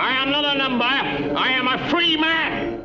I am not a number. I am a free man.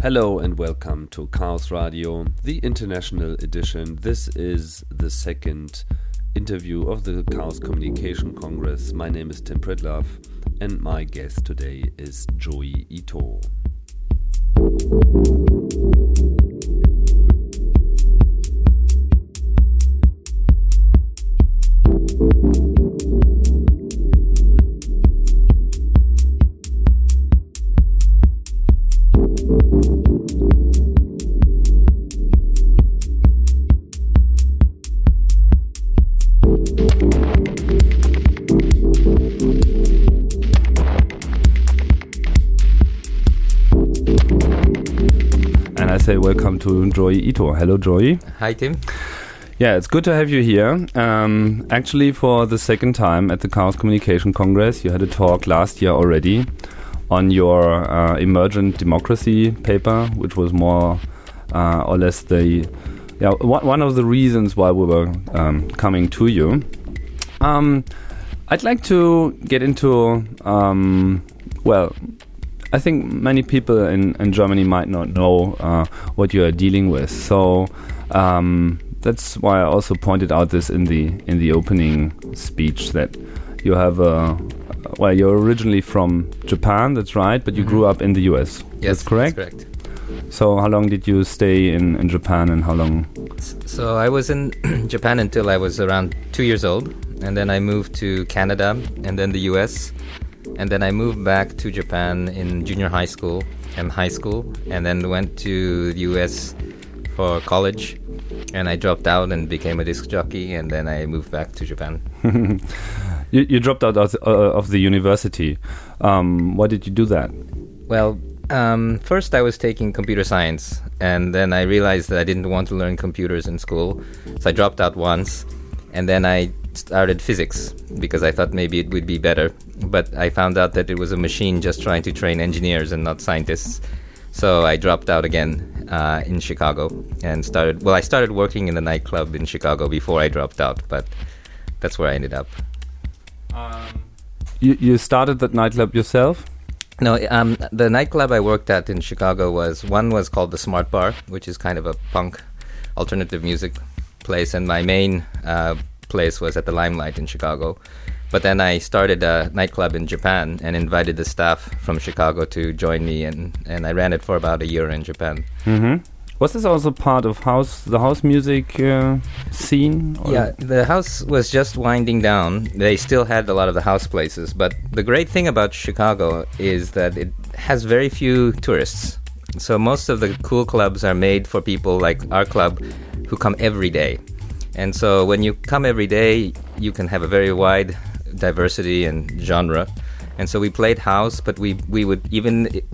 Hello and welcome to Chaos Radio, the international edition. This is the second interview of the Chaos Communication Congress. My name is Tim Pritloff and my guest today is Joi Ito. Welcome to Joi Ito. Hello, Joi. Hi, Tim. Yeah, it's good to have you here. Actually, for the second time at the Chaos Communication Congress, you had a talk last year already on your emergent democracy paper, which was more or less the one of the reasons why we were coming to you. I'd like to get into I think many people in Germany might not know what you are dealing with, so that's why I also pointed out this in the opening speech that you have you're originally from Japan, that's right, but you grew up in the US. Yes, that's correct. That's correct. So how long did you stay in Japan, and how long? So I was in Japan until I was around 2 years old, and then I moved to Canada, and then the US. And then I moved back to Japan in junior high school and high school, and then went to the US for college, and I dropped out and became a disc jockey, and then I moved back to Japan. You dropped out of the university. Why did you do that? Well, first I was taking computer science, and then I realized that I didn't want to learn computers in school, so I dropped out once, and then I started physics because I thought maybe it would be better, but I found out that it was a machine just trying to train engineers and not scientists, so I dropped out again in Chicago and I started working in a nightclub in Chicago before I dropped out, but that's where I ended up. You started that nightclub yourself? No, the nightclub I worked at in Chicago was called the Smart Bar, which is kind of a punk alternative music place, and my main place was at the Limelight in Chicago. But then I started a nightclub in Japan and invited the staff from Chicago to join me, and I ran it for about a year in Japan. Mm-hmm. Was this also part of the house music scene? Or? Yeah, the house was just winding down. They still had a lot of the house places, but the great thing about Chicago is that it has very few tourists. So most of the cool clubs are made for people like our club who come every day. And so when you come every day, you can have a very wide diversity and genre. And so we played house, but we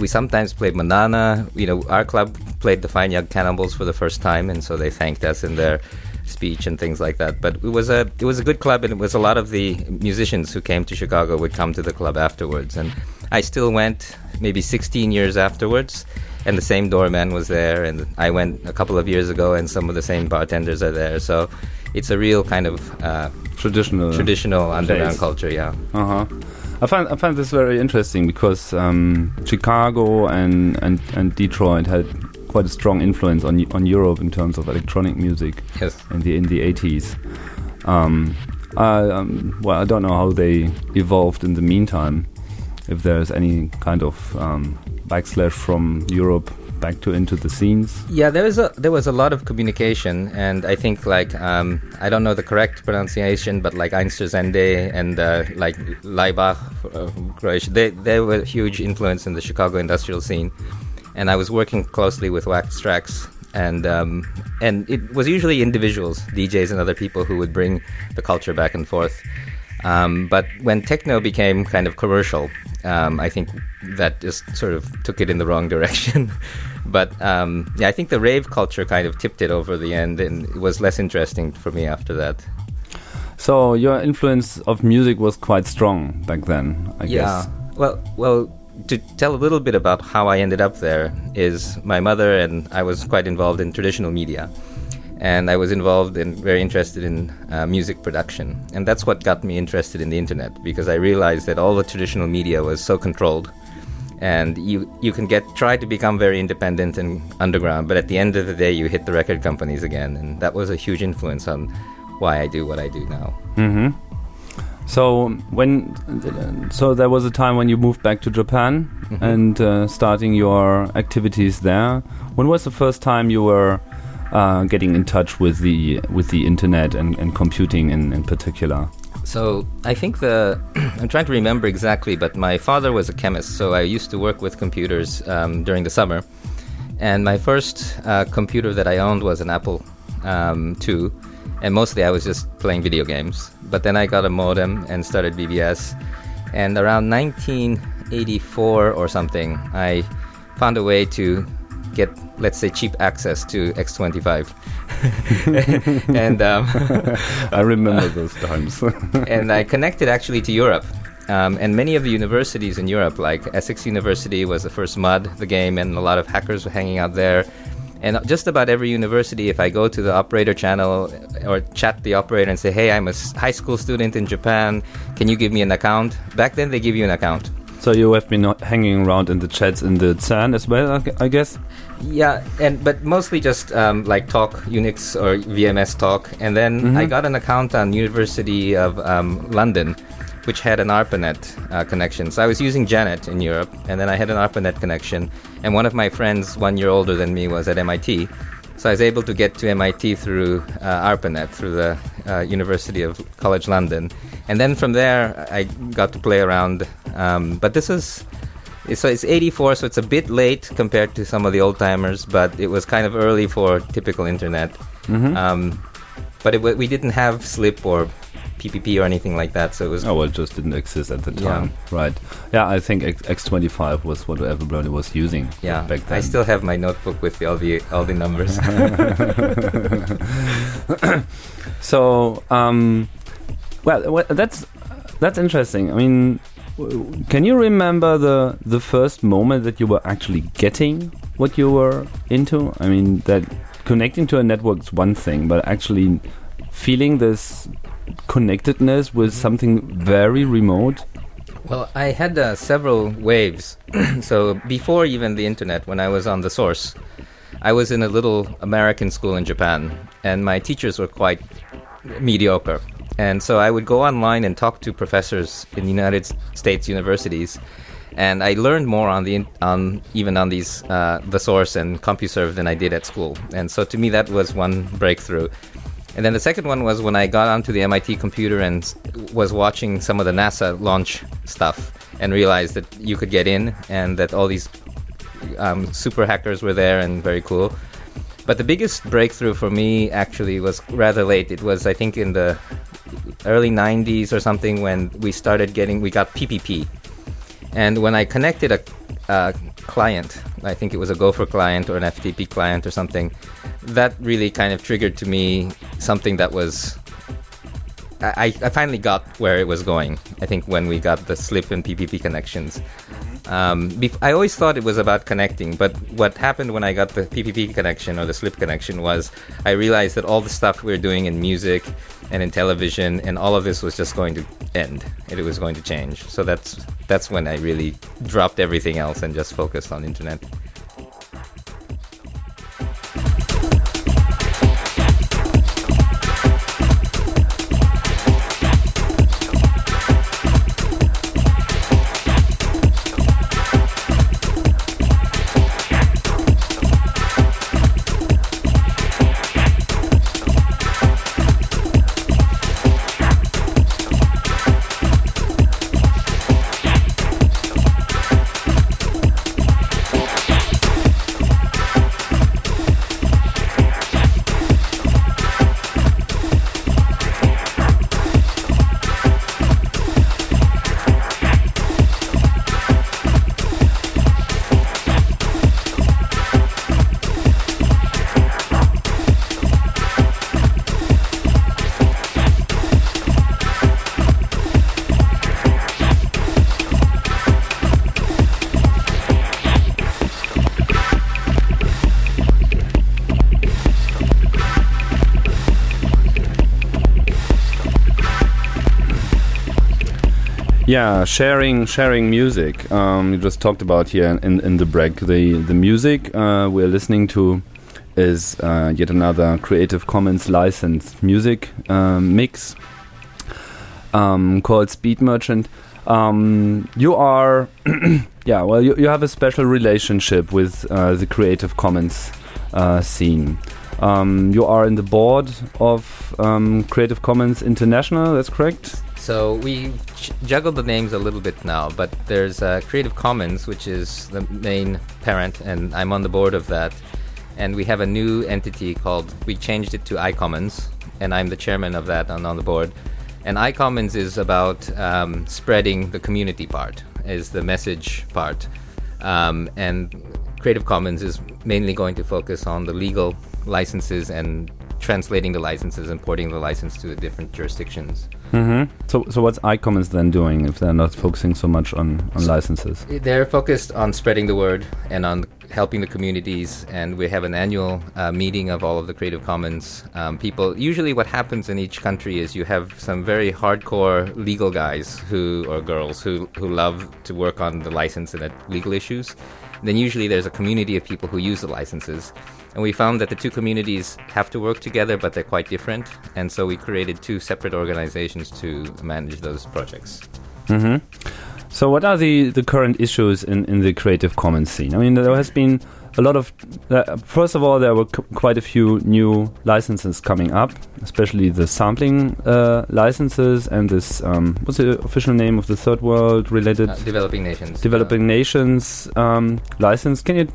sometimes played Manana. You know, our club played the Fine Young Cannibals for the first time, and so they thanked us in their speech and things like that. But it was a good club, and it was a lot of the musicians who came to Chicago would come to the club afterwards. And I still went maybe 16 years afterwards, and the same doorman was there, and I went a couple of years ago, and some of the same bartenders are there. So it's a real kind of traditional underground culture, yeah. Uh-huh. I find this very interesting because Chicago and Detroit had quite a strong influence on Europe in terms of electronic music. Yes. in the 80s. I don't know how they evolved in the meantime, if there's any kind of backslash from Europe back into the scenes. Yeah, there was a lot of communication, and I think like I don't know the correct pronunciation, but like Einster Zende and like Leibach from Croatia, they were a huge influence in the Chicago industrial scene, and I was working closely with Wax Trax And it was usually individuals, DJs and other people, who would bring the culture back and forth. But when techno became kind of commercial, I think that just sort of took it in the wrong direction. But yeah, I think the rave culture kind of tipped it over the end, and it was less interesting for me after that. So your influence of music was quite strong back then, I guess. Yeah. Well, to tell a little bit about how I ended up there is my mother and I was quite involved in traditional media. And I was involved and very interested in music production. And that's what got me interested in the internet, because I realized that all the traditional media was so controlled. And you can try to become very independent and underground, but at the end of the day, you hit the record companies again. And that was a huge influence on why I do what I do now. Mm-hmm. So there was a time when you moved back to Japan, mm-hmm. and starting your activities there. When was the first time you were getting in touch with the internet and computing in particular? So I think I'm trying to remember exactly, but my father was a chemist, so I used to work with computers during the summer. And my first computer that I owned was an Apple II. And mostly I was just playing video games. But then I got a modem and started BBS. And around 1984 or something, I found a way to get, let's say, cheap access to X25. And I remember those times. And I connected actually to Europe. And many of the universities in Europe, like Essex University was the first MUD, the game, and a lot of hackers were hanging out there. And just about every university, if I go to the operator channel or chat the operator and say, hey, I'm a high school student in Japan, can you give me an account? Back then, they give you an account. So you have been hanging around in the chats in the CERN as well, I guess? Yeah, but mostly just like talk, Unix or VMS talk. And then mm-hmm. I got an account on University of London, which had an ARPANET connection. So I was using Janet in Europe, and then I had an ARPANET connection. And one of my friends, 1 year older than me, was at MIT. So I was able to get to MIT through ARPANET, through the University of College London. And then from there, I got to play around. But this is... So it's 84, so it's a bit late compared to some of the old-timers, but it was kind of early for typical internet. Mm-hmm. But we didn't have SLIP or PPP or anything like that, so it was... it just didn't exist at the time. Yeah. Right. Yeah, I think X25 was what everybody was using back then. I still have my notebook with all the numbers. So, that's interesting. I mean, can you remember the first moment that you were actually getting what you were into? I mean, that connecting to a network's one thing, but actually feeling this connectedness with something very remote? Well, I had several waves. So before even the internet, when I was on The Source, I was in a little American school in Japan, and my teachers were quite mediocre. And so I would go online and talk to professors in the United States universities, and I learned more on The Source and CompuServe than I did at school. And so to me, that was one breakthrough. And then the second one was when I got onto the MIT computer and was watching some of the NASA launch stuff and realized that you could get in and that all these super hackers were there and very cool. But the biggest breakthrough for me actually was rather late. It was, I think, in the early 90s or something when we got PPP. And when I connected a client, I think it was a Gopher client or an FTP client or something, that really kind of triggered to me something that was... I finally got where it was going, I think, when we got the SLIP and PPP connections. I always thought it was about connecting, but what happened when I got the PPP connection or the SLIP connection was I realized that all the stuff we were doing in music and in television and all of this was just going to end, and it was going to change. So that's when I really dropped everything else and just focused on internet. Yeah, sharing music. We just talked about here in the break. The music we're listening to is yet another Creative Commons licensed music mix called Speed Merchant. You are, you have a special relationship with the Creative Commons scene. You are in the board of Creative Commons International, that's correct? So we juggle the names a little bit now, but there's Creative Commons, which is the main parent, and I'm on the board of that. And we have a new entity called, we changed it to iCommons, and I'm the chairman of that and on the board. And iCommons is about spreading the community part, is the message part. And Creative Commons is mainly going to focus on the legal licenses and translating the licenses and porting the license to the different jurisdictions. Mm-hmm. So what's iCommons then doing if they're not focusing so much on licenses? They're focused on spreading the word and on helping the communities, and we have an annual meeting of all of the Creative Commons people. Usually what happens in each country is you have some very hardcore legal guys or girls who love to work on the license and legal issues. And then usually there's a community of people who use the licenses. And we found that the two communities have to work together, but they're quite different. And so we created two separate organizations to manage those projects. Mm-hmm. So what are the current issues in the Creative Commons scene? I mean, there has been a lot of... first of all, there were quite a few new licenses coming up, especially the sampling licenses and this... what's the official name of the third world related... Developing Nations. Developing Nations license. Can you...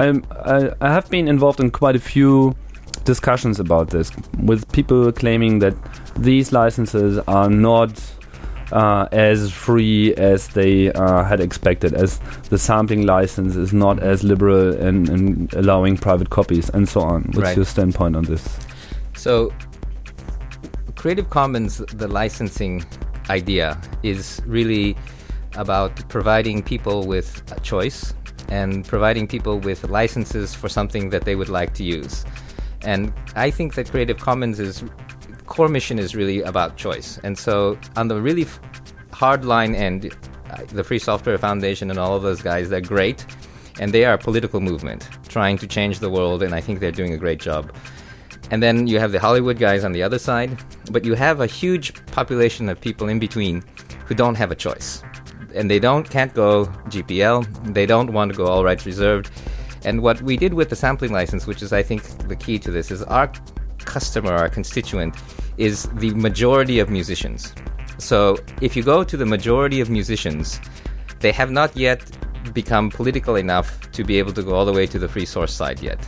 I have been involved in quite a few discussions about this, with people claiming that these licenses are not as free as they had expected, as the sampling license is not as liberal in allowing private copies and so on. What's your standpoint on this? So, Creative Commons, the licensing idea, is really about providing people with a choice and providing people with licenses for something that they would like to use. And I think that Creative Commons' core mission is really about choice. And so on the really hard line end, the Free Software Foundation and all of those guys, they're great. And they are a political movement trying to change the world, and I think they're doing a great job. And then you have the Hollywood guys on the other side, but you have a huge population of people in between who don't have a choice. And they can't go GPL, they don't want to go all rights reserved. And what we did with the sampling license, which is I think the key to this, is our customer, our constituent, is the majority of musicians. So if you go to the majority of musicians, they have not yet become political enough to be able to go all the way to the free source side yet.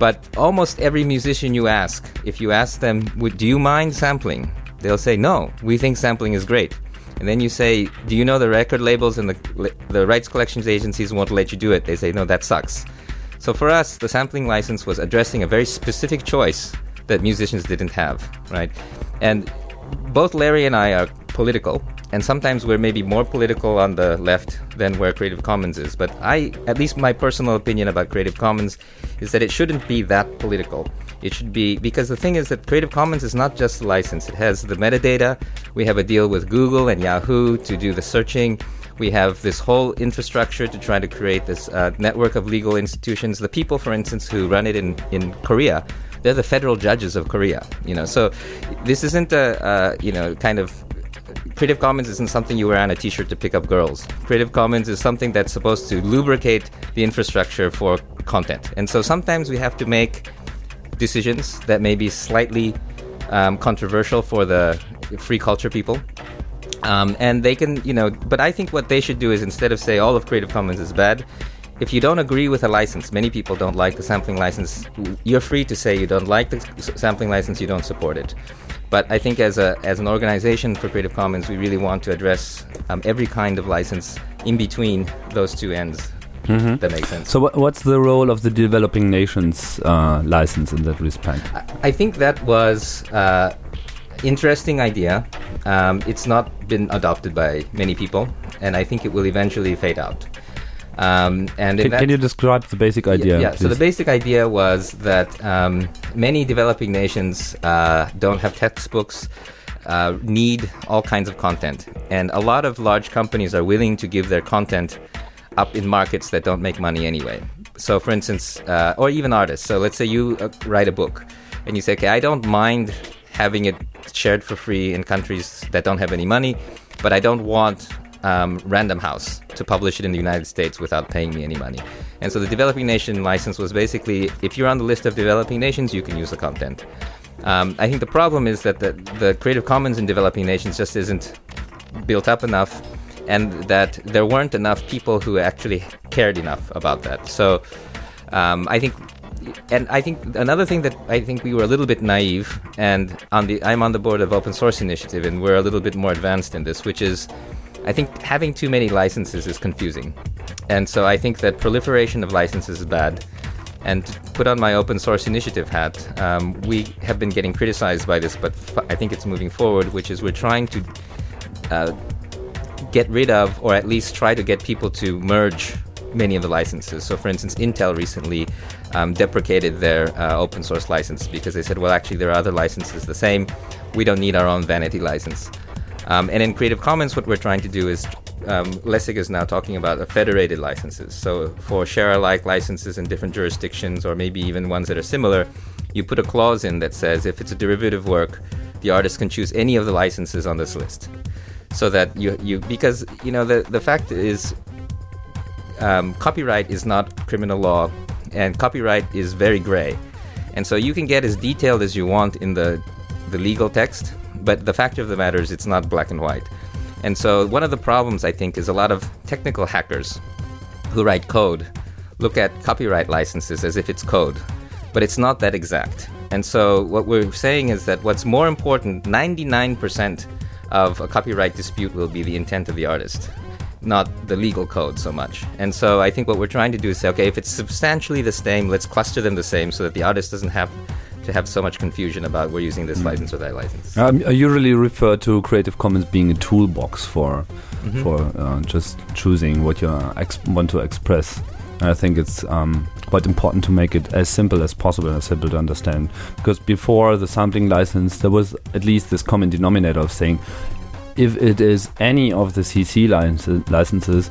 But almost every musician you ask, if you ask them, do you mind sampling? They'll say, no, we think sampling is great. And then you say, do you know the record labels and the rights collections agencies won't let you do it? They say, no, that sucks. So for us, the sampling license was addressing a very specific choice that musicians didn't have, right? And both Larry and I are political, and sometimes we're maybe more political on the left than where Creative Commons is. But at least my personal opinion about Creative Commons is that it shouldn't be that political. It should be, because the thing is that Creative Commons is not just the license. It has the metadata. We have a deal with Google and Yahoo to do the searching. We have this whole infrastructure to try to create this network of legal institutions. The people, for instance, who run it in Korea, they're the federal judges of Korea. You know, so this isn't Creative Commons isn't something you wear on a t-shirt to pick up girls. Creative Commons is something that's supposed to lubricate the infrastructure for content. And so sometimes we have to make decisions that may be slightly controversial for the free culture people. And they can, but I think what they should do is, instead of say all of Creative Commons is bad, if you don't agree with a license, many people don't like the sampling license, you're free to say you don't like the sampling license, you don't support it. But I think as an organization for Creative Commons, we really want to address every kind of license in between those two ends. Mm-hmm. That makes sense. So what's the role of the Developing Nations license in that respect? I think that was interesting idea. It's not been adopted by many people, and I think it will eventually fade out. And can you describe the basic idea? Yeah. So the basic idea was that many developing nations don't have textbooks. need all kinds of content. And a lot of large companies are willing to give their content up in markets that don't make money anyway. So for instance, or even artists. So let's say you write a book and you say, okay, I don't mind having it shared for free in countries that don't have any money, but I don't want Random House to publish it in the United States without paying me any money. And so the Developing Nation license was basically, if you're on the list of developing nations, you can use the content. I think the problem is that the Creative Commons in developing nations just isn't built up enough, and that there weren't enough people who actually cared enough about that. So I think another thing that I think we were a little bit naive, and I'm on the board of Open Source Initiative, and we're a little bit more advanced in this, which is, I think having too many licenses is confusing. And so I think that proliferation of licenses is bad. And to put on my Open Source Initiative hat, we have been getting criticized by this, but I think it's moving forward, which is we're trying to get rid of, or at least try to get people to merge many of the licenses. So for instance, Intel recently deprecated their open source license because they said, well, actually there are other licenses the same. We don't need our own vanity license. And in Creative Commons, what we're trying to do is, Lessig is now talking about federated licenses. So for share-alike licenses in different jurisdictions, or maybe even ones that are similar, you put a clause in that says if it's a derivative work, the artist can choose any of the licenses on this list. So that you because, you know, the fact is, copyright is not criminal law, and copyright is very gray. And so you can get as detailed as you want in the legal text, but the fact of the matter is it's not black and white. And so one of the problems, I think, is a lot of technical hackers who write code look at copyright licenses as if it's code, but it's not that exact. And so what we're saying is that what's more important, 99% of a copyright dispute will be the intent of the artist, not the legal code so much. And so I think what we're trying to do is say, okay, if it's substantially the same, let's cluster them the same so that the artist doesn't have so much confusion about we're using this license or that license. I usually refer to Creative Commons being a toolbox for just choosing what you want to express. And I think it's quite important to make it as simple as possible and as simple to understand. Because before the sampling license, there was at least this common denominator of saying if it is any of the CC licenses,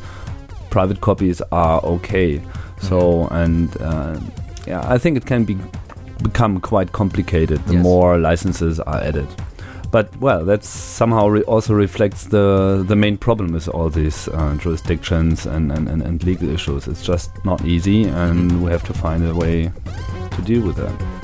private copies are okay. Mm-hmm. So I think it can become quite complicated the more licenses are added, but well, that somehow also reflects the main problem with all these jurisdictions and legal issues. It's just not easy, and we have to find a way to deal with that.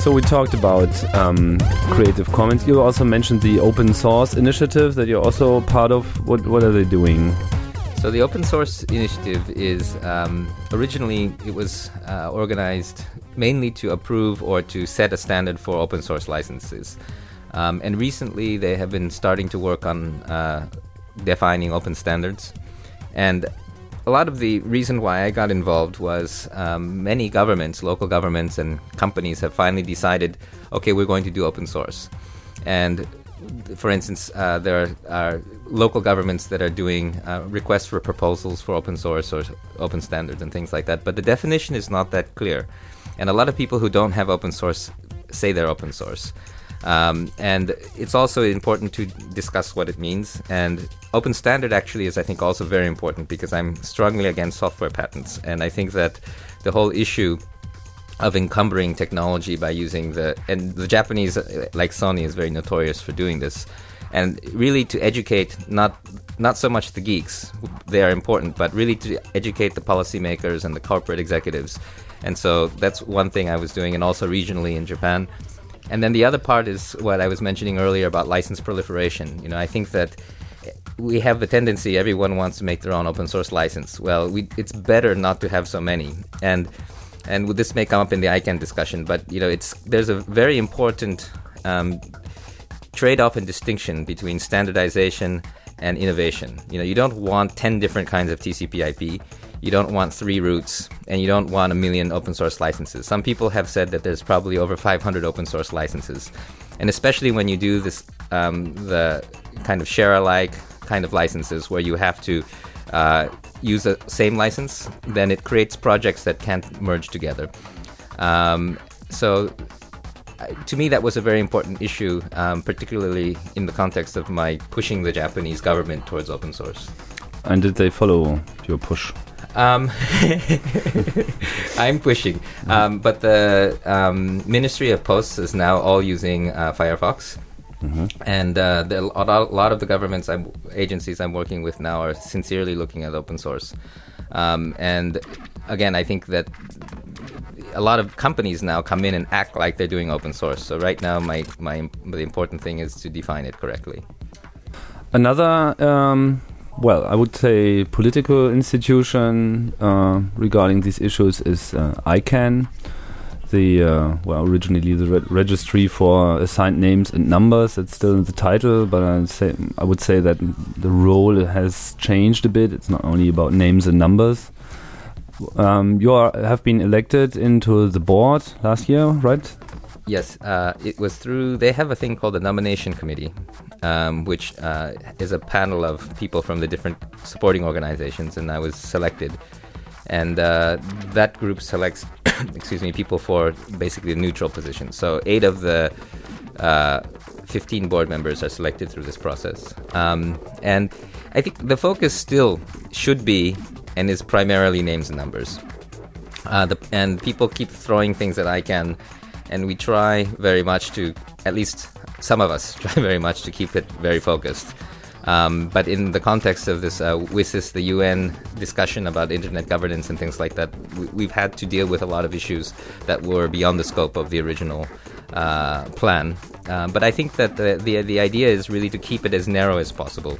So we talked about Creative Commons. You also mentioned the Open Source Initiative that you're also part of. What are they doing? So the Open Source Initiative is originally it was organized mainly to approve or to set a standard for open source licenses. And recently they have been starting to work on defining open standards. And a lot of the reason why I got involved was many governments, local governments and companies have finally decided, okay, we're going to do open source. And for instance, there are local governments that are doing requests for proposals for open source or open standards and things like that. But the definition is not that clear. And a lot of people who don't have open source say they're open source. And it's also important to discuss what it means. And open standard actually is, I think, also very important because I'm strongly against software patents. And I think that the whole issue of encumbering technology by using the, and the Japanese, like Sony, is very notorious for doing this, and really to educate not so much the geeks, they are important, but really to educate the policymakers and the corporate executives. And so that's one thing I was doing, and also regionally in Japan. And then the other part is what I was mentioning earlier about license proliferation. You know, I think that we have the tendency, everyone wants to make their own open source license. Well, it's better not to have so many. And this may come up in the ICANN discussion, but you know, there's a very important trade-off and distinction between standardization and innovation. You know, you don't want 10 different kinds of TCP/IP. You don't want 3 routes, and you don't want 1 million open source licenses. Some people have said that there's probably over 500 open source licenses. And especially when you do this, the kind of share-alike kind of licenses where you have to use the same license, then it creates projects that can't merge together. So to me, that was a very important issue, particularly in the context of my pushing the Japanese government towards open source. And did they follow your push? I'm pushing, but the Ministry of Posts is now all using Firefox, and a lot of the governments agencies I'm working with now are sincerely looking at open source. And again, I think that a lot of companies now come in and act like they're doing open source. So right now, the important thing is to define it correctly. Another. Well, I would say political institution regarding these issues is ICANN, the originally the registry for assigned names and numbers. That's still in the title, but I would say that the role has changed a bit. It's not only about names and numbers. You have been elected into the board last year, right? Yes, it was through, they have a thing called the Nomination Committee, which is a panel of people from the different supporting organizations, and I was selected. And that group selects, people for basically a neutral position. So 8 of the 15 board members are selected through this process. And I think the focus still should be and is primarily names and numbers. And people keep throwing things that I can... And we try very much to, at least some of us try very much to keep it very focused. But in the context of this WSIS, the UN discussion about internet governance and things like that, we've had to deal with a lot of issues that were beyond the scope of the original plan. But I think that the idea is really to keep it as narrow as possible.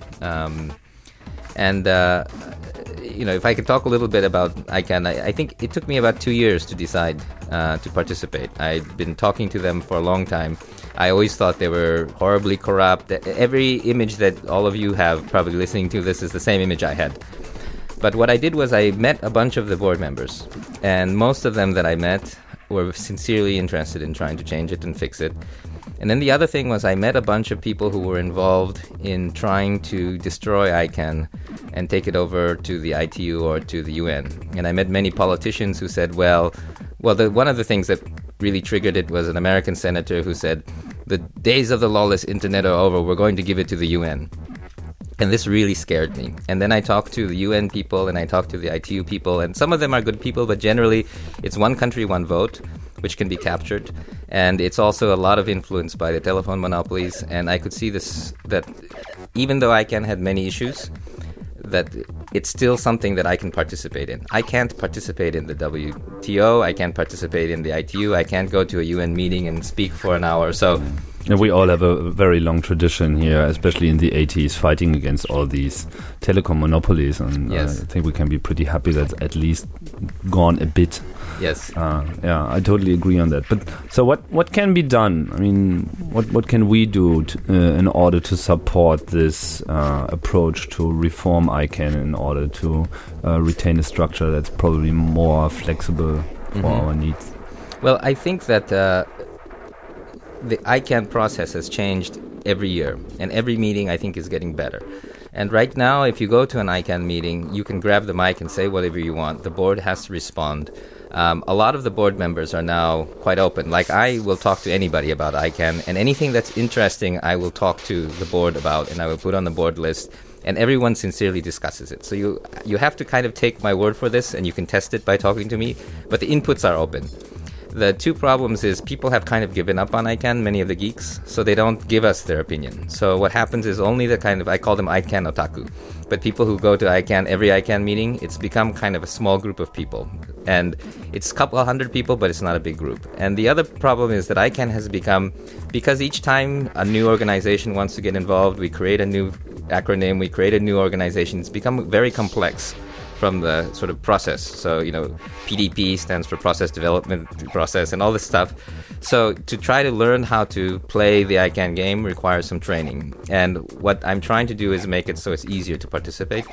You know, if I could talk a little bit about ICANN, I think it took me about 2 years to decide to participate. I'd been talking to them for a long time. I always thought they were horribly corrupt. Every image that all of you have probably listening to this is the same image I had. But what I did was I met a bunch of the board members, and most of them that I met were sincerely interested in trying to change it and fix it. And then the other thing was I met a bunch of people who were involved in trying to destroy ICANN and take it over to the ITU or to the UN. And I met many politicians who said, one of the things that really triggered it was an American senator who said, the days of the lawless internet are over, we're going to give it to the UN. And this really scared me. And then I talked to the UN people and I talked to the ITU people, and some of them are good people, but generally it's one country, one vote, which can be captured. And it's also a lot of influence by the telephone monopolies. And I could see this, that even though ICANN had many issues, that it's still something that I can participate in. I can't participate in the WTO. I can't participate in the ITU. I can't go to a UN meeting and speak for an hour. So we all have a very long tradition here, especially in the 80s, fighting against all these telecom monopolies. And yes. I think we can be pretty happy that's at least gone a bit. Yes. Yeah, I totally agree on that. But so what can be done? I mean, what can we do in order to support this approach to reform ICANN in order to retain a structure that's probably more flexible for our needs? Well, I think that the ICANN process has changed every year, and every meeting I think is getting better. And right now, if you go to an ICANN meeting, you can grab the mic and say whatever you want. The board has to respond. A lot of the board members are now quite open. Like, I will talk to anybody about ICANN, and anything that's interesting I will talk to the board about, and I will put on the board list, and everyone sincerely discusses it. So you have to kind of take my word for this, and you can test it by talking to me, but the inputs are open. The two problems is people have kind of given up on ICANN, many of the geeks, so they don't give us their opinion. So what happens is only the kind of, I call them ICANN otaku, but people who go to ICANN, every ICANN meeting, it's become kind of a small group of people. And it's a couple hundred people, but it's not a big group. And the other problem is that ICANN has become, because each time a new organization wants to get involved, we create a new acronym, we create a new organization, it's become very complex from the sort of process. So, you know, PDP stands for process development process and all this stuff. So to try to learn how to play the ICANN game requires some training. And what I'm trying to do is make it so it's easier to participate.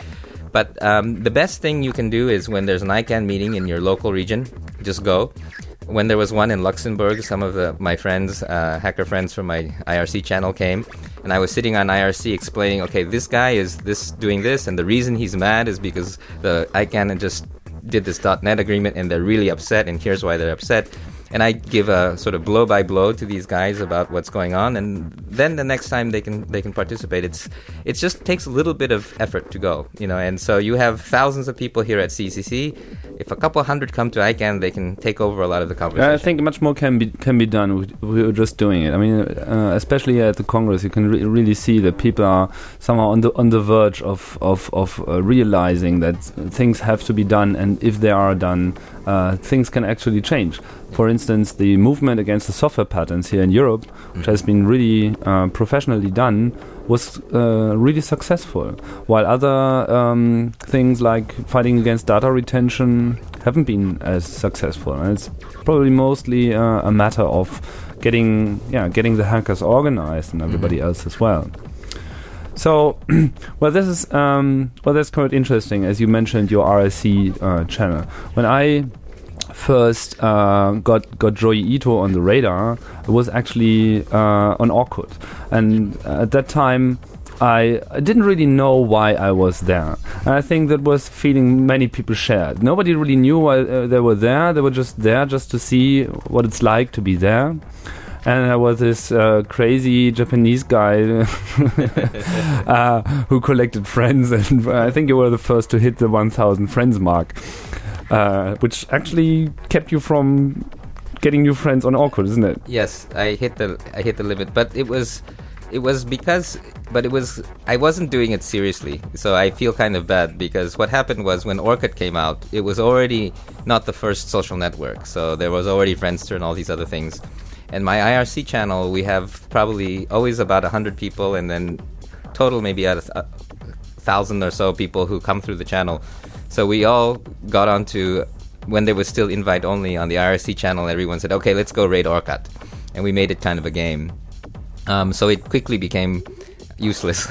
But the best thing you can do is when there's an ICANN meeting in your local region, just go. When there was one in Luxembourg, some of my friends, hacker friends from my IRC channel came, and I was sitting on IRC explaining, okay, this guy is doing this, and the reason he's mad is because the ICANN just did this .NET agreement, and they're really upset, and here's why they're upset. And I give a sort of blow-by-blow to these guys about what's going on, and then the next time they can participate. It just takes a little bit of effort to go, you know. And so you have thousands of people here at CCC. If a couple hundred come to ICANN, they can take over a lot of the conversation. I think much more can be done. We're just doing it. I mean, especially at the Congress, you can really see that people are somehow on the verge of realizing that things have to be done, and if they are done, things can actually change. For instance, the movement against the software patents here in Europe, which has been really professionally done, was really successful, while other things like fighting against data retention haven't been as successful. And it's probably mostly a matter of getting the hackers organized and everybody else as well. So, well, this is that's quite interesting. As you mentioned, your RSC channel. When I first got Joi Ito on the radar, it was actually on Orkut, and at that time I didn't really know why I was there, and I think that was a feeling many people shared. Nobody really knew why they were there. They were just there just to see what it's like to be there. And there was this crazy Japanese guy who collected friends, and I think you were the first to hit the 1,000 friends mark, which actually kept you from getting new friends on Orkut, isn't it? Yes, I hit the limit, but it was because I wasn't doing it seriously, so I feel kind of bad, because what happened was when Orkut came out, it was already not the first social network, so there was already Friendster and all these other things. And my IRC channel, we have probably always about 100 people, and then total maybe 1,000 or so people who come through the channel. So we all got onto, when they were still invite only on the IRC channel, everyone said, okay, let's go raid Orkut. And we made it kind of a game. So it quickly became useless.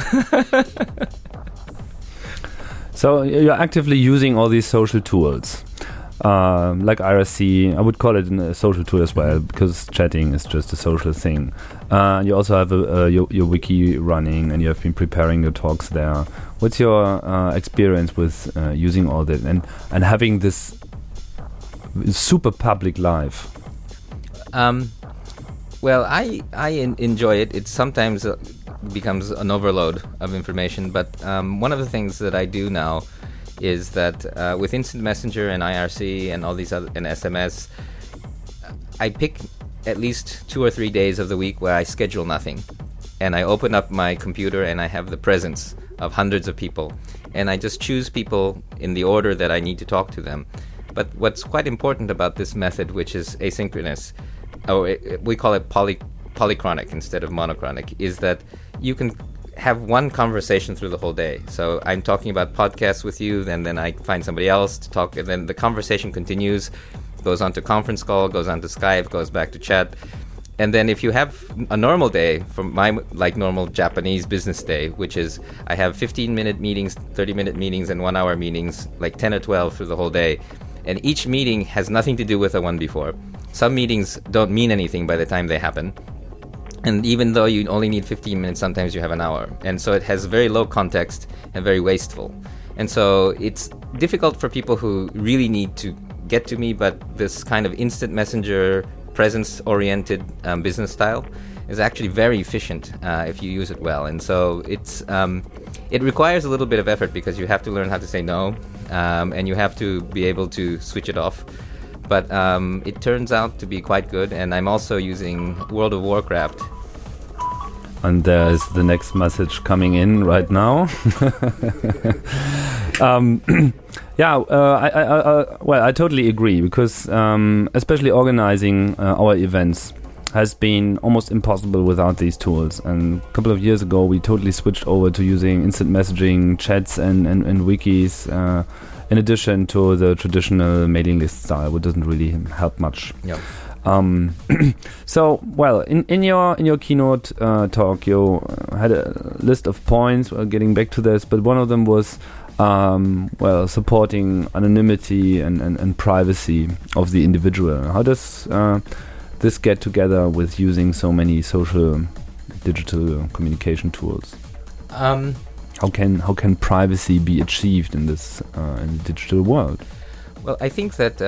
So you're actively using all these social tools. Like IRC, I would call it a social tool as well, because chatting is just a social thing. You also have your wiki running, and you have been preparing your talks there. What's your experience with using all that and having this super public life? Well, I enjoy it. It sometimes becomes an overload of information, but one of the things that I do now is that with Instant Messenger and IRC and all these other, and SMS, I pick at least 2 or 3 days of the week where I schedule nothing, and I open up my computer and I have the presence of hundreds of people, and I just choose people in the order that I need to talk to them. But what's quite important about this method, which is asynchronous, or we call it polychronic instead of monochronic, is that you can have one conversation through the whole day. So I'm talking about podcasts with you, and then I find somebody else to talk, and then the conversation continues, goes on to conference call, goes on to Skype, goes back to chat. And then if you have a normal day, from my normal Japanese business day, which is I have 15-minute meetings, 30-minute meetings, and 1-hour meetings, like 10 or 12 through the whole day. And each meeting has nothing to do with the one before. Some meetings don't mean anything by the time they happen. And even though you only need 15 minutes, sometimes you have an hour. And so it has very low context and very wasteful. And so it's difficult for people who really need to get to me, but this kind of instant messenger, presence-oriented business style is actually very efficient if you use it well. And so it's it requires a little bit of effort, because you have to learn how to say no, and you have to be able to switch it off. But it turns out to be quite good, and I'm also using World of Warcraft. And there is the next message coming in right now. I totally agree, because especially organizing our events has been almost impossible without these tools. And a couple of years ago, we totally switched over to using instant messaging, chats, and wikis, in addition to the traditional mailing list style, which doesn't really help much. Yeah. So, well, in your keynote talk, you had a list of points. We're getting back to this, but one of them was supporting anonymity and privacy of the individual. How does this get together with using so many social digital communication tools? How can privacy be achieved in this in the digital world? Well, I think that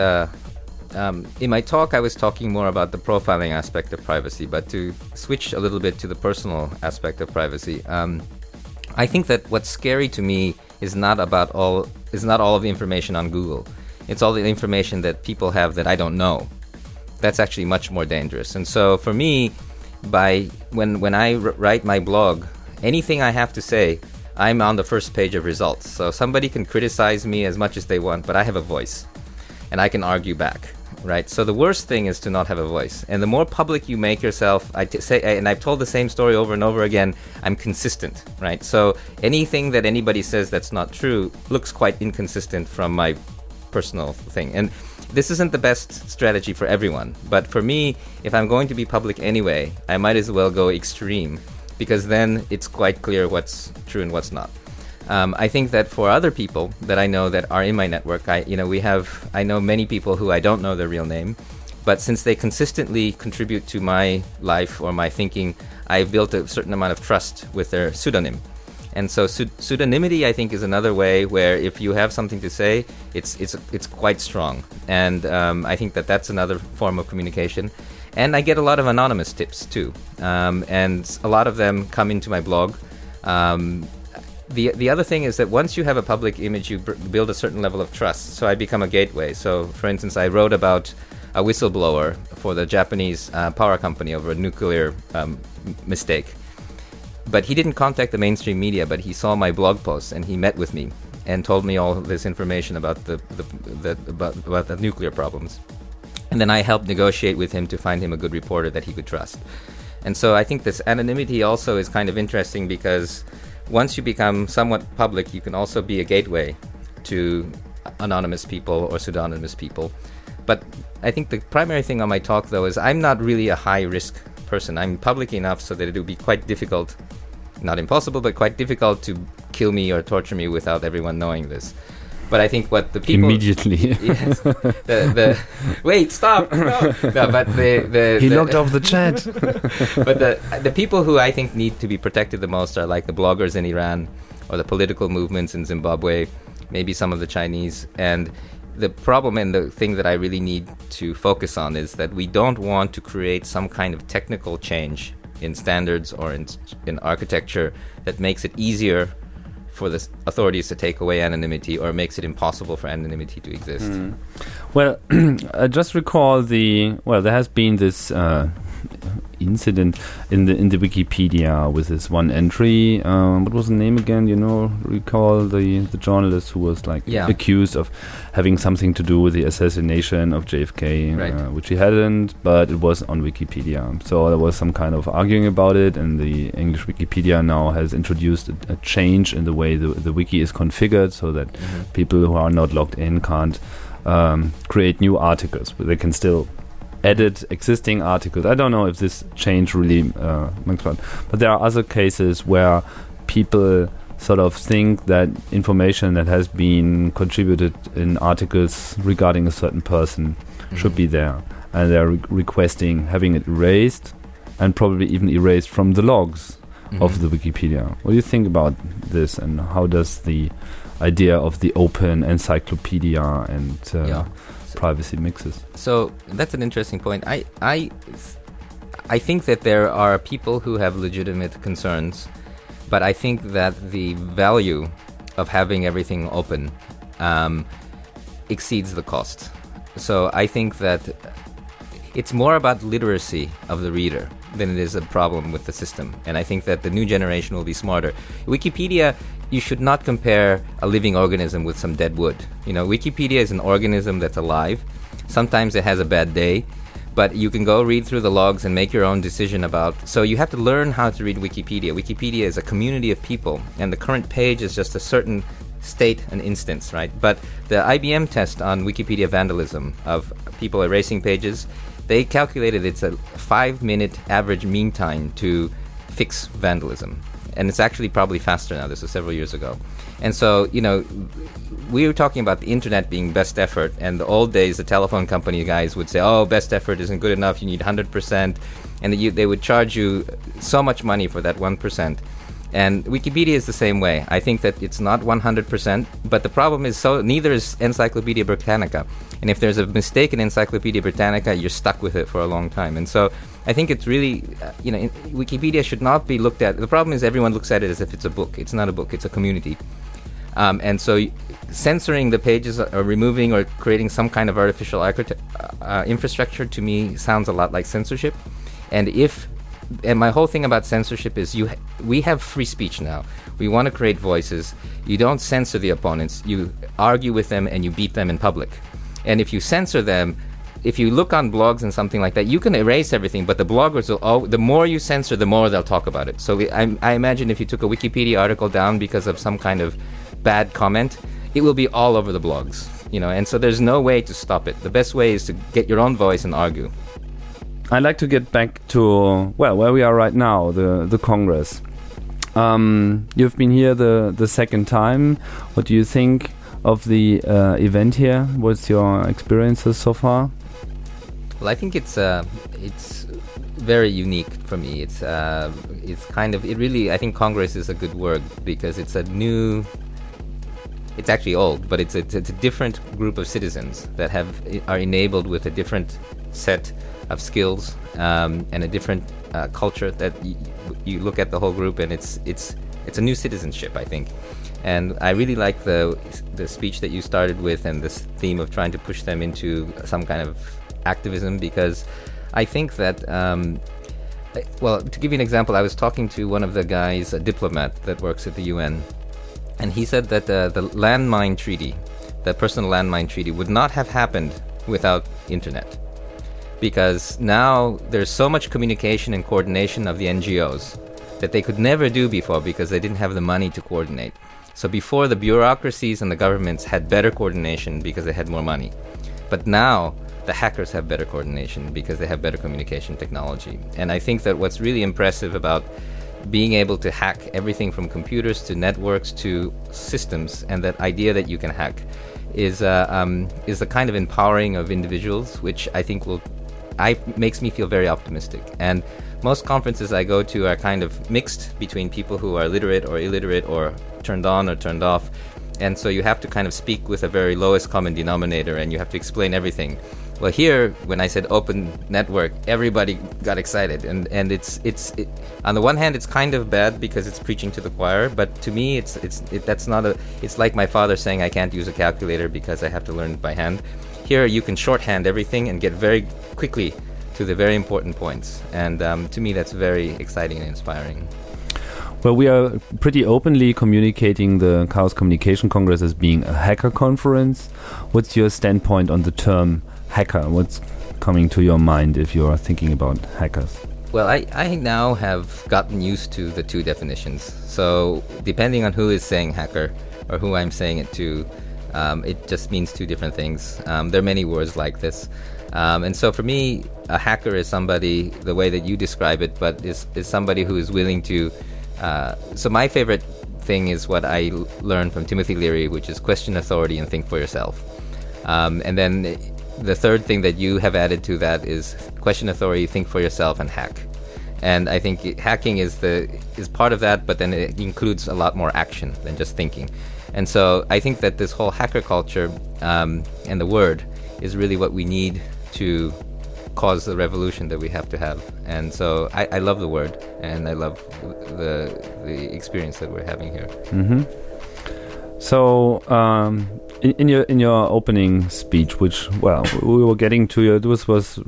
in my talk I was talking more about the profiling aspect of privacy, but to switch a little bit to the personal aspect of privacy, I think that what's scary to me is not all of the information on Google. It's all the information that people have that I don't know. That's actually much more dangerous. And so for me, when I write my blog, anything I have to say, I'm on the first page of results. So somebody can criticize me as much as they want, but I have a voice and I can argue back, right? So the worst thing is to not have a voice. And the more public you make yourself, and I've told the same story over and over again, I'm consistent, right? So anything that anybody says that's not true looks quite inconsistent from my personal thing. And this isn't the best strategy for everyone. But for me, if I'm going to be public anyway, I might as well go extreme, because then it's quite clear what's true and what's not. I think that for other people that I know that are in my network, I know many people who I don't know their real name, but since they consistently contribute to my life or my thinking, I've built a certain amount of trust with their pseudonym. And so pseudonymity, I think, is another way where if you have something to say, it's quite strong. And I think that that's another form of communication. And I get a lot of anonymous tips too, and a lot of them come into my blog. The other thing is that once you have a public image, you build a certain level of trust. So I become a gateway. So, for instance, I wrote about a whistleblower for the Japanese power company over a nuclear mistake. But he didn't contact the mainstream media, but he saw my blog post and he met with me and told me all this information about the nuclear problems. And then I helped negotiate with him to find him a good reporter that he could trust. And so I think this anonymity also is kind of interesting, because once you become somewhat public, you can also be a gateway to anonymous people or pseudonymous people. But I think the primary thing on my talk, though, is I'm not really a high-risk person. I'm public enough so that it would be quite difficult, not impossible, but quite difficult to kill me or torture me without everyone knowing this. But I think what the people immediately yes, the wait stop no, no but the he the, locked off the chat. But the people who I think need to be protected the most are like the bloggers in Iran, or the political movements in Zimbabwe, maybe some of the Chinese. And the problem and the thing that I really need to focus on is that we don't want to create some kind of technical change in standards or in architecture that makes it easier for the authorities to take away anonymity, or makes it impossible for anonymity to exist. Mm. Well, I just recall there has been this incident in the Wikipedia with this one entry. What was the name again? You know, recall the journalist who was accused of having something to do with the assassination of JFK, right. Which he hadn't, but it was on Wikipedia. So there was some kind of arguing about it, and the English Wikipedia now has introduced a change in the way the wiki is configured, so that people who are not logged in can't create new articles, but they can still edit existing articles. I don't know if this change really makes sense. But there are other cases where people sort of think that information that has been contributed in articles regarding a certain person should be there. And they're requesting having it erased, and probably even erased from the logs of the Wikipedia. What do you think about this, and how does the idea of the open encyclopedia and privacy mixes? So that's an interesting point. I think that there are people who have legitimate concerns, but I think that the value of having everything open exceeds the cost. So I think that it's more about literacy of the reader than it is a problem with the system. And I think that the new generation will be smarter. Wikipedia, you should not compare a living organism with some dead wood. You know, Wikipedia is an organism that's alive. Sometimes it has a bad day, but you can go read through the logs and make your own decision about. So you have to learn how to read Wikipedia. Wikipedia is a community of people, and the current page is just a certain state and instance, right? But the IBM test on Wikipedia vandalism of people erasing pages, they calculated it's a 5-minute average mean time to fix vandalism. And it's actually probably faster now. This was several years ago. And so, you know, we were talking about the internet being best effort. And the old days, the telephone company guys would say, oh, best effort isn't good enough. You need 100%. And they would charge you so much money for that 1%. And Wikipedia is the same way. I think that it's not 100%. But the problem is, so neither is Encyclopedia Britannica. And if there's a mistake in Encyclopedia Britannica, you're stuck with it for a long time. And so I think it's really, you know, Wikipedia should not be looked at. The problem is everyone looks at it as if it's a book. It's not a book. It's a community. And so censoring the pages or removing or creating some kind of artificial infrastructure to me sounds a lot like censorship. And my whole thing about censorship is we have free speech now. We want to create voices. You don't censor the opponents. You argue with them and you beat them in public. And if you censor them, if you look on blogs and something like that, you can erase everything, but the bloggers will the more you censor, the more they'll talk about it. So I imagine if you took a Wikipedia article down because of some kind of bad comment, it will be all over the blogs, you know. And so there's no way to stop it. The best way is to get your own voice and argue. I'd like to get back to, well, where we are right now, the Congress. You've been here the second time. What do you think of the event here? What's your experiences so far? Well, I think it's very unique for me. I think Congress is a good word because it's a new. It's actually old, but it's a different group of citizens that are enabled with a different set of skills and a different culture that you look at the whole group, and it's a new citizenship, I think. And I really like the speech that you started with and this theme of trying to push them into some kind of activism, because I think that well, to give you an example, I was talking to one of the guys, a diplomat that works at the UN, and he said that the personal landmine treaty would not have happened without internet. Because now there's so much communication and coordination of the NGOs that they could never do before because they didn't have the money to coordinate. So before, the bureaucracies and the governments had better coordination because they had more money. But now the hackers have better coordination because they have better communication technology. And I think that what's really impressive about being able to hack everything from computers to networks to systems, and that idea that you can hack is the kind of empowering of individuals, which I think makes me feel very optimistic. And most conferences I go to are kind of mixed between people who are literate or illiterate or turned on or turned off. And so you have to kind of speak with a very lowest common denominator, and you have to explain everything. Well, here, when I said open network, everybody got excited. And it's on the one hand, it's kind of bad because it's preaching to the choir. But to me, it's like my father saying I can't use a calculator because I have to learn it by hand. Here, you can shorthand everything and get very quickly to the very important points. And to me, that's very exciting and inspiring. Well, we are pretty openly communicating the Chaos Communication Congress as being a hacker conference. What's your standpoint on the term hacker? What's coming to your mind if you are thinking about hackers? Well, I now have gotten used to the two definitions. So depending on who is saying hacker or who I'm saying it to, it just means two different things. There are many words like this. And so for me, a hacker is somebody, the way that you describe it, but is somebody who is willing to... So my favorite thing is what I learned from Timothy Leary, which is question authority and think for yourself. And then... The third thing that you have added to that is question authority, think for yourself, and hack. And I think hacking is part of that, but then it includes a lot more action than just thinking. And so I think that this whole hacker culture and the word is really what we need to cause the revolution that we have to have. And so I love the word, and I love the experience that we're having here. Mm-hmm. So in your opening speech, which, well, we were getting to, this was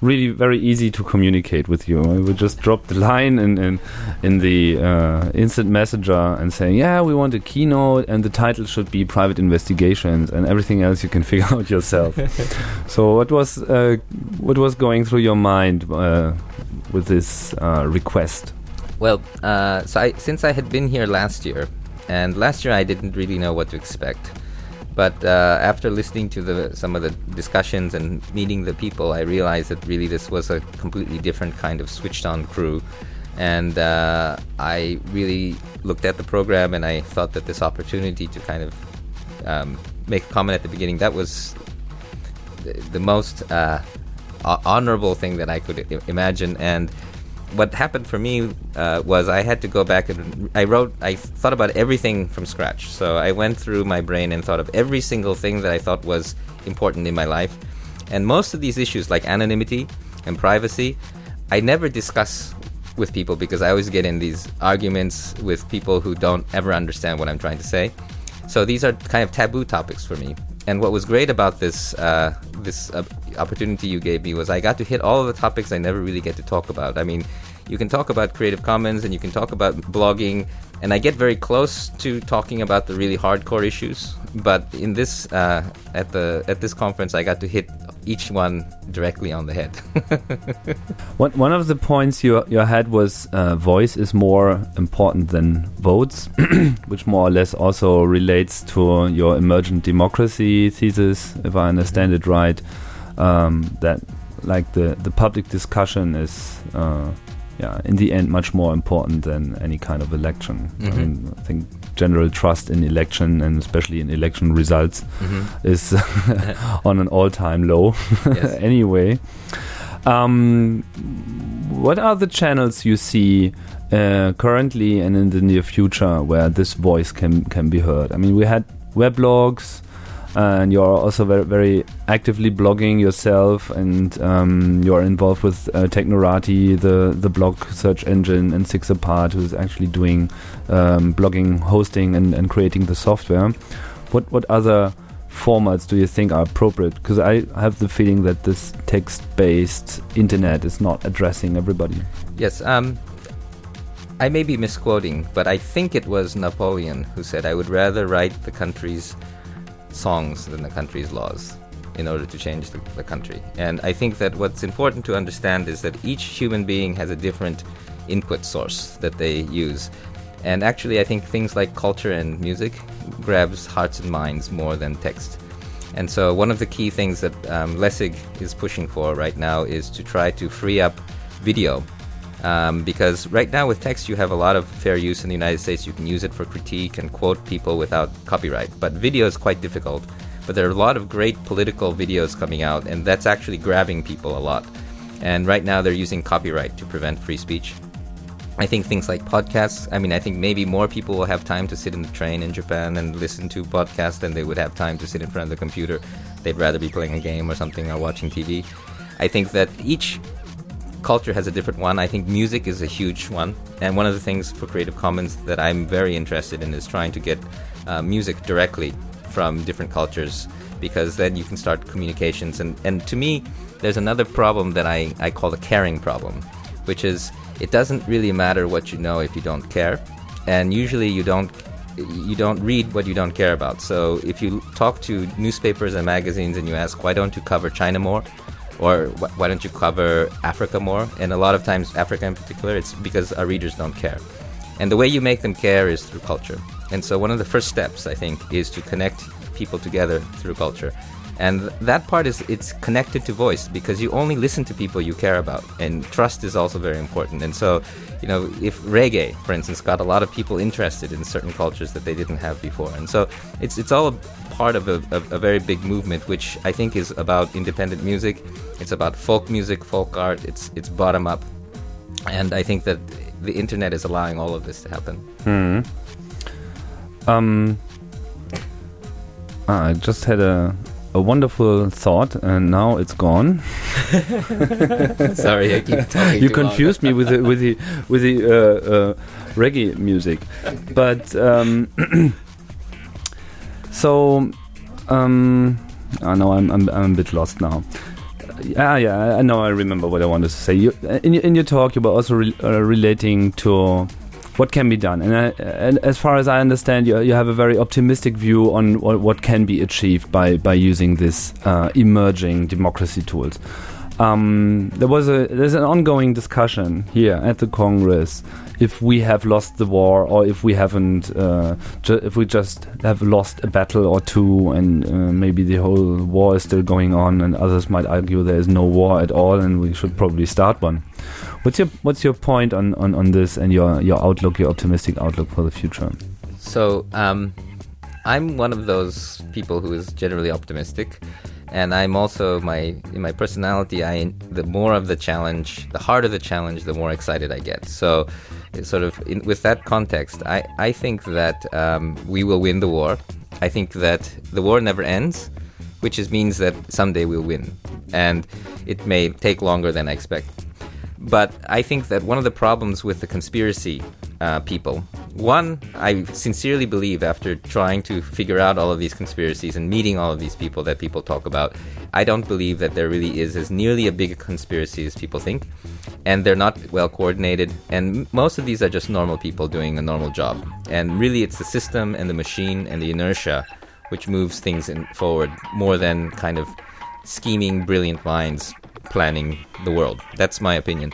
really very easy to communicate with you. We just dropped the line in the instant messenger and saying, yeah, we want a keynote and the title should be Private Investigations, and everything else you can figure out yourself. So what was going through your mind with this request? Well, since I had been here last year, and last year I didn't really know what to expect. But after listening to some of the discussions and meeting the people, I realized that really this was a completely different kind of switched-on crew. And I really looked at the program, and I thought that this opportunity to kind of make a comment at the beginning, that was the most honorable thing that I could imagine. And what happened for me was I had to go back and I thought about everything from scratch. So I went through my brain and thought of every single thing that I thought was important in my life. And most of these issues, like anonymity and privacy, I never discuss with people because I always get in these arguments with people who don't ever understand what I'm trying to say. So these are kind of taboo topics for me. And what was great about this this opportunity you gave me was I got to hit all of the topics I never really get to talk about. I mean, you can talk about Creative Commons and you can talk about blogging, and I get very close to talking about the really hardcore issues. But in this at this conference, I got to hit each one directly on the head. One of the points you had was voice is more important than votes, which more or less also relates to your emergent democracy thesis, if I understand it right. That like the public discussion is in the end much more important than any kind of election. Mm-hmm. I mean, I think general trust in election and especially in election results mm-hmm. is on an all-time low. Yes. Anyway, what are the channels you see currently and in the near future where this voice can be heard? I mean, we had weblogs, and you're also very, very actively blogging yourself, and you're involved with Technorati, the blog search engine, and Sixapart, who's actually doing blogging, hosting, and creating the software. What other formats do you think are appropriate? Because I have the feeling that this text-based internet is not addressing everybody. Yes, I may be misquoting, but I think it was Napoleon who said, I would rather write the country's songs than the country's laws in order to change the country. And I think that what's important to understand is that each human being has a different input source that they use. And actually, I think things like culture and music grabs hearts and minds more than text. And so one of the key things that Lessig is pushing for right now is to try to free up video. Because right now with text, you have a lot of fair use in the United States. You can use it for critique and quote people without copyright. But video is quite difficult. But there are a lot of great political videos coming out, and that's actually grabbing people a lot. And right now they're using copyright to prevent free speech. I think things like podcasts, I think maybe more people will have time to sit in the train in Japan and listen to podcasts than they would have time to sit in front of the computer. They'd rather be playing a game or something or watching TV. I think that each culture has a different one. I think music is a huge one, and one of the things for Creative Commons that I'm very interested in is trying to get music directly from different cultures, because then you can start communications. And to me, there's another problem that I call the caring problem, which is it doesn't really matter what you know if you don't care, and usually you don't read what you don't care about. So if you talk to newspapers and magazines and you ask, why don't you cover China more? Or why don't you cover Africa more? And a lot of times, Africa in particular, it's because our readers don't care. And the way you make them care is through culture. And so one of the first steps, I think, is to connect people together through culture. And that part is, it's connected to voice, because you only listen to people you care about. And trust is also very important. And so, if reggae, for instance, got a lot of people interested in certain cultures that they didn't have before. And so it's all part of a very big movement, which I think is about independent music. It's about folk music, folk art. It's bottom up. And I think that the internet is allowing all of this to happen. I just had a wonderful thought, and now it's gone. Sorry, I keep talking. You confused me with the reggae music, but So, I'm a bit lost now. Yeah, I know. I remember what I wanted to say. In your talk, you were also relating to what can be done, and as far as I understand, you have a very optimistic view on what can be achieved by using this emerging democracy tools. There's an ongoing discussion here at the Congress if we have lost the war or if we haven't, if we just have lost a battle or two, and maybe the whole war is still going on, and others might argue there is no war at all and we should probably start one. What's your point on this and your outlook, your optimistic outlook for the future? So I'm one of those people who is generally optimistic. And I'm also, in my personality, the more of the challenge, the harder the challenge, the more excited I get. So sort of with that context, I think that we will win the war. I think that the war never ends, which means that someday we'll win. And it may take longer than I expect. But I think that one of the problems with the conspiracy people, one, I sincerely believe after trying to figure out all of these conspiracies and meeting all of these people that people talk about, I don't believe that there really is as nearly a big conspiracy as people think. And they're not well coordinated. And most of these are just normal people doing a normal job. And really it's the system and the machine and the inertia which moves things forward more than kind of scheming, brilliant minds planning the world. That's my opinion.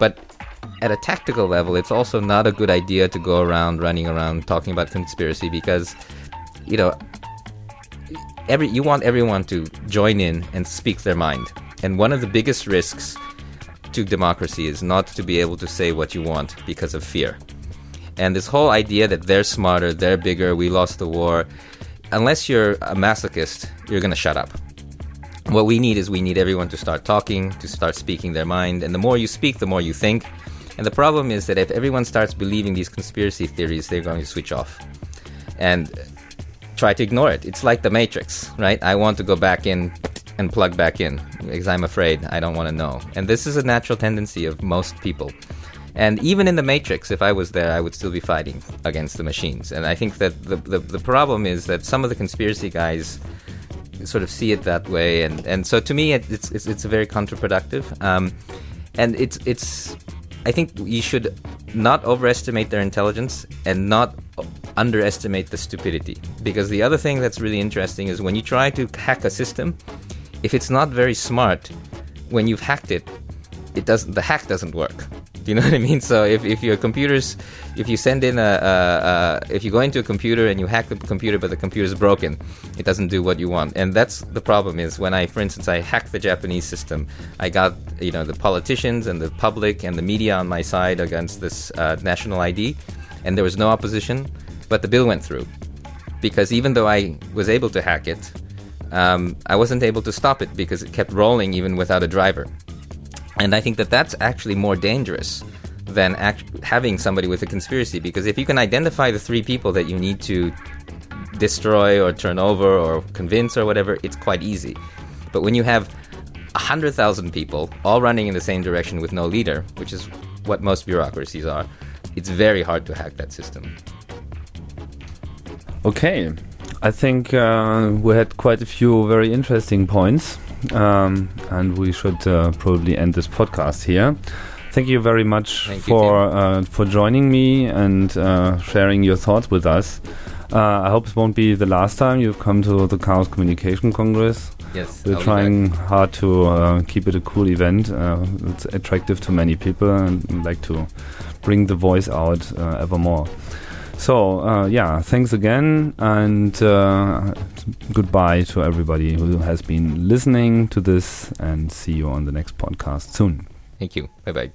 But at a tactical level, it's also not a good idea to go around running around talking about conspiracy because, you know, you want everyone to join in and speak their mind. And one of the biggest risks to democracy is not to be able to say what you want because of fear. And this whole idea that they're smarter, they're bigger, we lost the war, unless you're a masochist, you're going to shut up. What we need everyone to start talking, to start speaking their mind. And the more you speak, the more you think. And the problem is that if everyone starts believing these conspiracy theories, they're going to switch off and try to ignore it. It's like the Matrix, right? I want to go back in and plug back in because I'm afraid. I don't want to know. And this is a natural tendency of most people. And even in the Matrix, if I was there, I would still be fighting against the machines. And I think that the problem is that some of the conspiracy guys sort of see it that way, and so to me it's very counterproductive, and it's I think you should not overestimate their intelligence and not underestimate the stupidity, because the other thing that's really interesting is when you try to hack a system, if it's not very smart, when you've hacked it, the hack doesn't work. Do you know what I mean? So if your computers, if you send in if you go into a computer and you hack the computer, but the computer's broken, it doesn't do what you want. And that's the problem is when I, for instance, I hacked the Japanese system, I got, you know, the politicians and the public and the media on my side against this national ID, and there was no opposition, but the bill went through. Because even though I was able to hack it, I wasn't able to stop it because it kept rolling even without a driver. And I think that that's actually more dangerous than having somebody with a conspiracy, because if you can identify the three people that you need to destroy or turn over or convince or whatever, it's quite easy. But when you have 100,000 people all running in the same direction with no leader, which is what most bureaucracies are, it's very hard to hack that system. Okay. I think we had quite a few very interesting points. And we should probably end this podcast here. Thank you very much for joining me and sharing your thoughts with us. I hope it won't be the last time you've come to the Chaos Communication Congress. Yes, we're trying hard to keep it a cool event. It's attractive to many people, and I'd like to bring the voice out ever more. So, yeah, thanks again, and goodbye to everybody who has been listening to this, and see you on the next podcast soon. Thank you. Bye-bye.